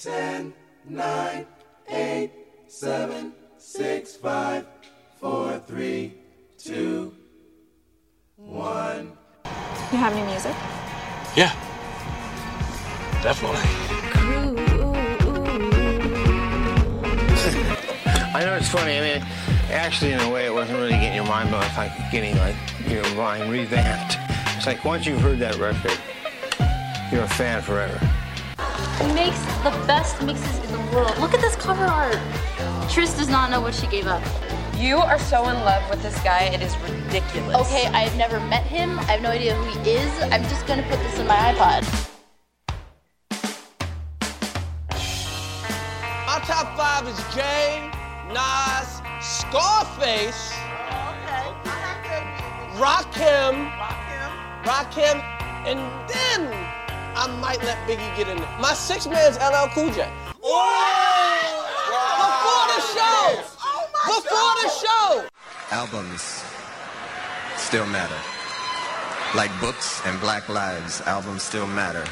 10, 9, 8, 7, 6, 5, 4, 3, 2, 1. You have any music? Yeah. Definitely. I know it's funny, I mean, actually in a way it wasn't really getting your mind, but it's like getting like your mind revamped. It's like once you've heard that record, you're a fan forever. He makes the best mixes in the world. Look at this cover art. Tris does not know what she gave up. You are so in love with this guy, it is ridiculous. Okay, I've never met him. I have no idea who he is. I'm just gonna put this in my iPod. My top five is Jay, Nas, Scarface, Rakim, and then I might let Biggie get in there. My sixth man's LL Cool J. Oh! Before the show! Oh my God! Before the show! Albums still matter. Like books and black lives, albums still matter.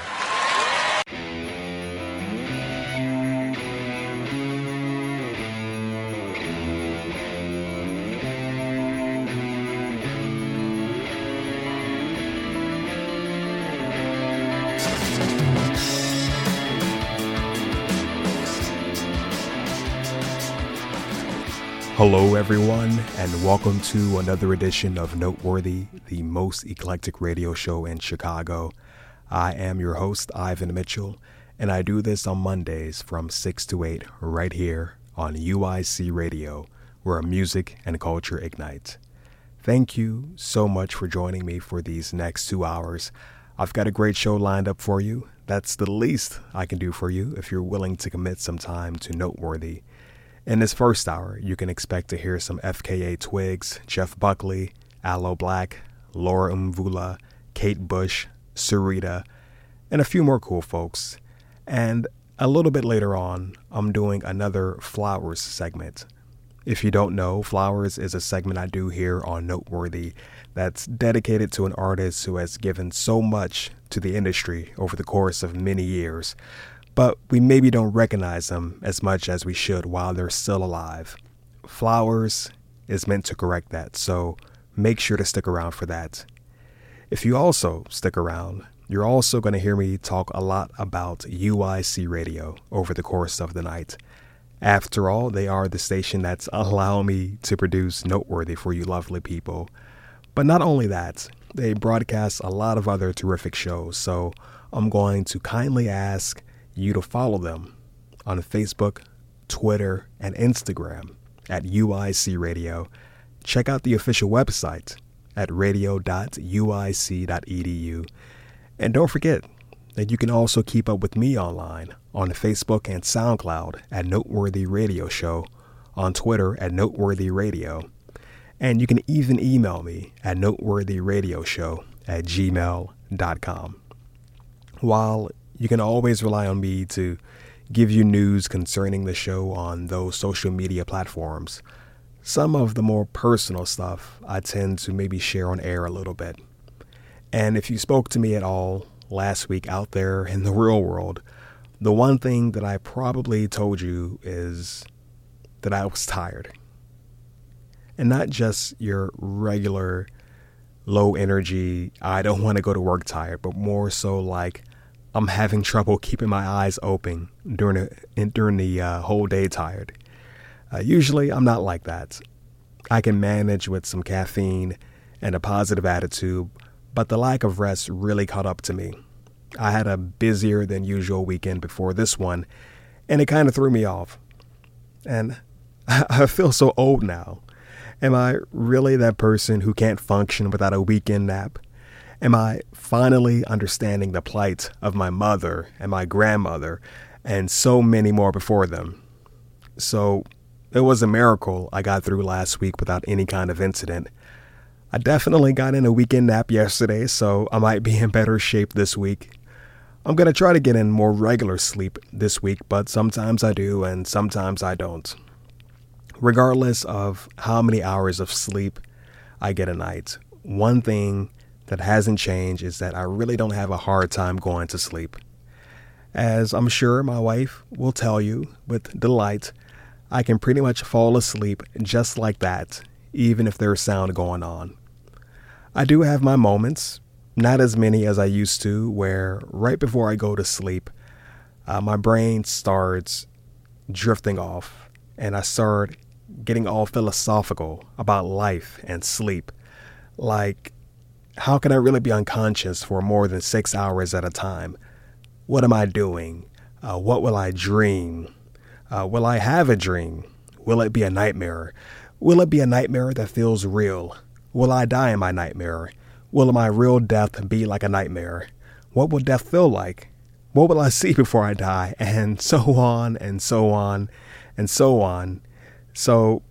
Hello everyone, and welcome to another edition of Noteworthy, the most eclectic radio show in Chicago. I am your host, Ivan Mitchell, and I do this on Mondays from 6 to 8 right here on UIC Radio, where music and culture ignite. Thank you so much for joining me for these next 2 hours. I've got a great show lined up for you. That's the least I can do for you if you're willing to commit some time to Noteworthy. In this first hour, you can expect to hear some FKA Twigs, Jeff Buckley, Aloe Blacc, Laura Mvula, Kate Bush, Sarita, and a few more cool folks. And a little bit later on, I'm doing another Flowers segment. If you don't know, Flowers is a segment I do here on Noteworthy that's dedicated to an artist who has given so much to the industry over the course of many years, but we maybe don't recognize them as much as we should while they're still alive. Flowers is meant to correct that, so make sure to stick around for that. If you also stick around, you're also going to hear me talk a lot about UIC Radio over the course of the night. After all, they are the station that's allowed me to produce Noteworthy for you lovely people. But not only that, they broadcast a lot of other terrific shows, so I'm going to kindly ask you to follow them on Facebook, Twitter, and Instagram at UIC Radio. Check out the official website at radio.uic.edu. And don't forget that you can also keep up with me online on Facebook and SoundCloud at Noteworthy Radio Show, on Twitter at Noteworthy Radio. And you can even email me at noteworthyradioshow@gmail.com. While you can always rely on me to give you news concerning the show on those social media platforms, some of the more personal stuff I tend to maybe share on air a little bit. And if you spoke to me at all last week out there in the real world, the one thing that I probably told you is that I was tired. And not just your regular low energy, I don't want to go to work tired, but more so like, I'm having trouble keeping my eyes open during the whole day tired. Usually, I'm not like that. I can manage with some caffeine and a positive attitude, but the lack of rest really caught up to me. I had a busier than usual weekend before this one, and it kind of threw me off. And I feel so old now. Am I really that person who can't function without a weekend nap? Am I finally understanding the plight of my mother and my grandmother and so many more before them? So it was a miracle I got through last week without any kind of incident. I definitely got in a weekend nap yesterday, so I might be in better shape this week. I'm going to try to get in more regular sleep this week, but sometimes I do and sometimes I don't. Regardless of how many hours of sleep I get a night, one thing that hasn't changed is that I really don't have a hard time going to sleep. As I'm sure my wife will tell you with delight, I can pretty much fall asleep just like that, even if there's sound going on. I do have my moments, not as many as I used to, where right before I go to sleep, my brain starts drifting off and I start getting all philosophical about life and sleep. Like, how can I really be unconscious for more than 6 hours at a time? What am I doing? What will I dream? Will I have a dream? Will it be a nightmare? Will it be a nightmare that feels real? Will I die in my nightmare? Will my real death be like a nightmare? What will death feel like? What will I see before I die? And so on and so on and so on. So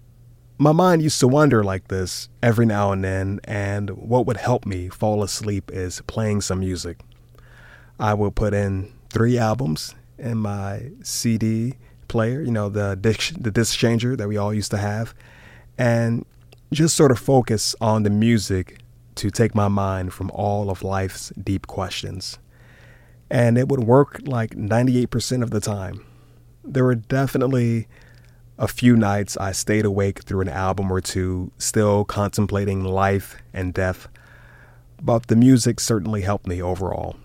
my mind used to wander like this every now and then, and what would help me fall asleep is playing some music. I would put in 3 albums in my CD player, you know, the disc changer that we all used to have, and just sort of focus on the music to take my mind from all of life's deep questions. And it would work like 98% of the time. There were definitely a few nights I stayed awake through an album or two, still contemplating life and death, but the music certainly helped me overall.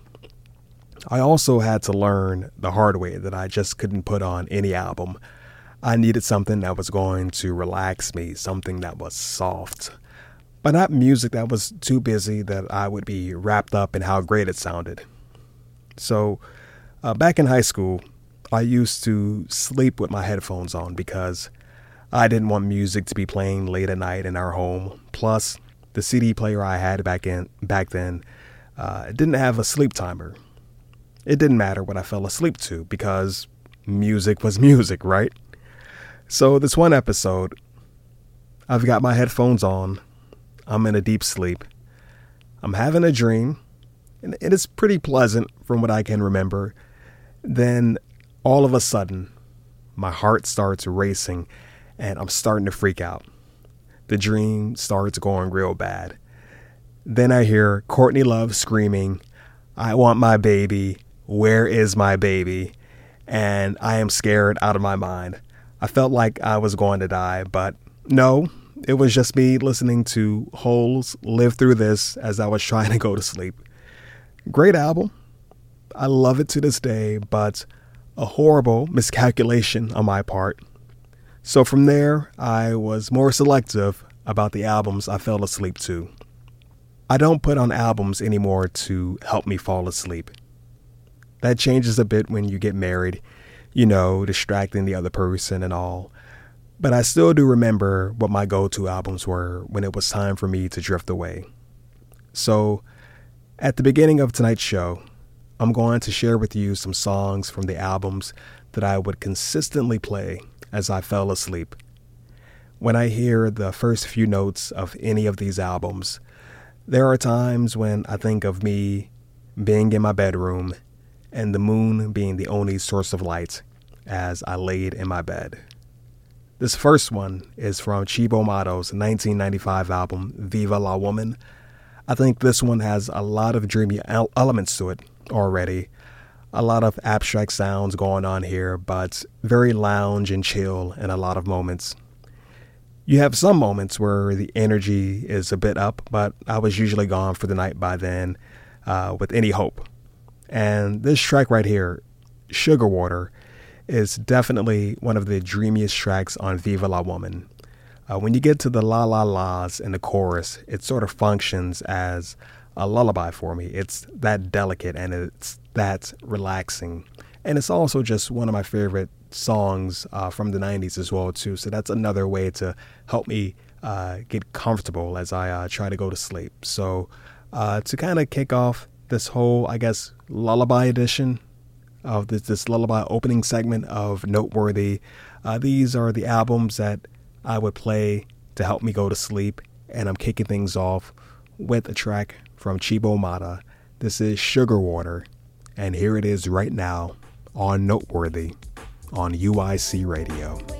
I also had to learn the hard way that I just couldn't put on any album. I needed something that was going to relax me, something that was soft, but not music that was too busy that I would be wrapped up in how great it sounded. So back in high school, I used to sleep with my headphones on because I didn't want music to be playing late at night in our home. Plus, the CD player I had back then it didn't have a sleep timer. It didn't matter what I fell asleep to because music was music, right? So this one episode, I've got my headphones on. I'm in a deep sleep. I'm having a dream, and it is pretty pleasant from what I can remember. Then all of a sudden, my heart starts racing and I'm starting to freak out. The dream starts going real bad. Then I hear Courtney Love screaming, "I want my baby. Where is my baby?" And I am scared out of my mind. I felt like I was going to die, but no, it was just me listening to Hole's "Live Through This" as I was trying to go to sleep. Great album. I love it to this day, but a horrible miscalculation on my part. So from there, I was more selective about the albums I fell asleep to. I don't put on albums anymore to help me fall asleep. That changes a bit when you get married, you know, distracting the other person and all. But I still do remember what my go-to albums were when it was time for me to drift away. So at the beginning of tonight's show, I'm going to share with you some songs from the albums that I would consistently play as I fell asleep. When I hear the first few notes of any of these albums, there are times when I think of me being in my bedroom and the moon being the only source of light as I laid in my bed. This first one is from Cibo Matto's 1995 album, Viva La Woman. I think this one has a lot of dreamy elements to it already. A lot of abstract sounds going on here, but very lounge and chill in a lot of moments. You have some moments where the energy is a bit up, but I was usually gone for the night by then with any hope. And this track right here, Sugar Water, is definitely one of the dreamiest tracks on Viva La Woman. When you get to the la la la's in the chorus, it sort of functions as a lullaby for me. It's that delicate and it's that relaxing. And it's also just one of my favorite songs from the 90s as well too. So that's another way to help me get comfortable as I try to go to sleep. So to kind of kick off this whole, I guess, lullaby edition of this lullaby opening segment of Noteworthy. These are the albums that I would play to help me go to sleep, and I'm kicking things off with a track from Cibo Matto. This is Sugar Water, and here it is right now on Noteworthy on UIC Radio.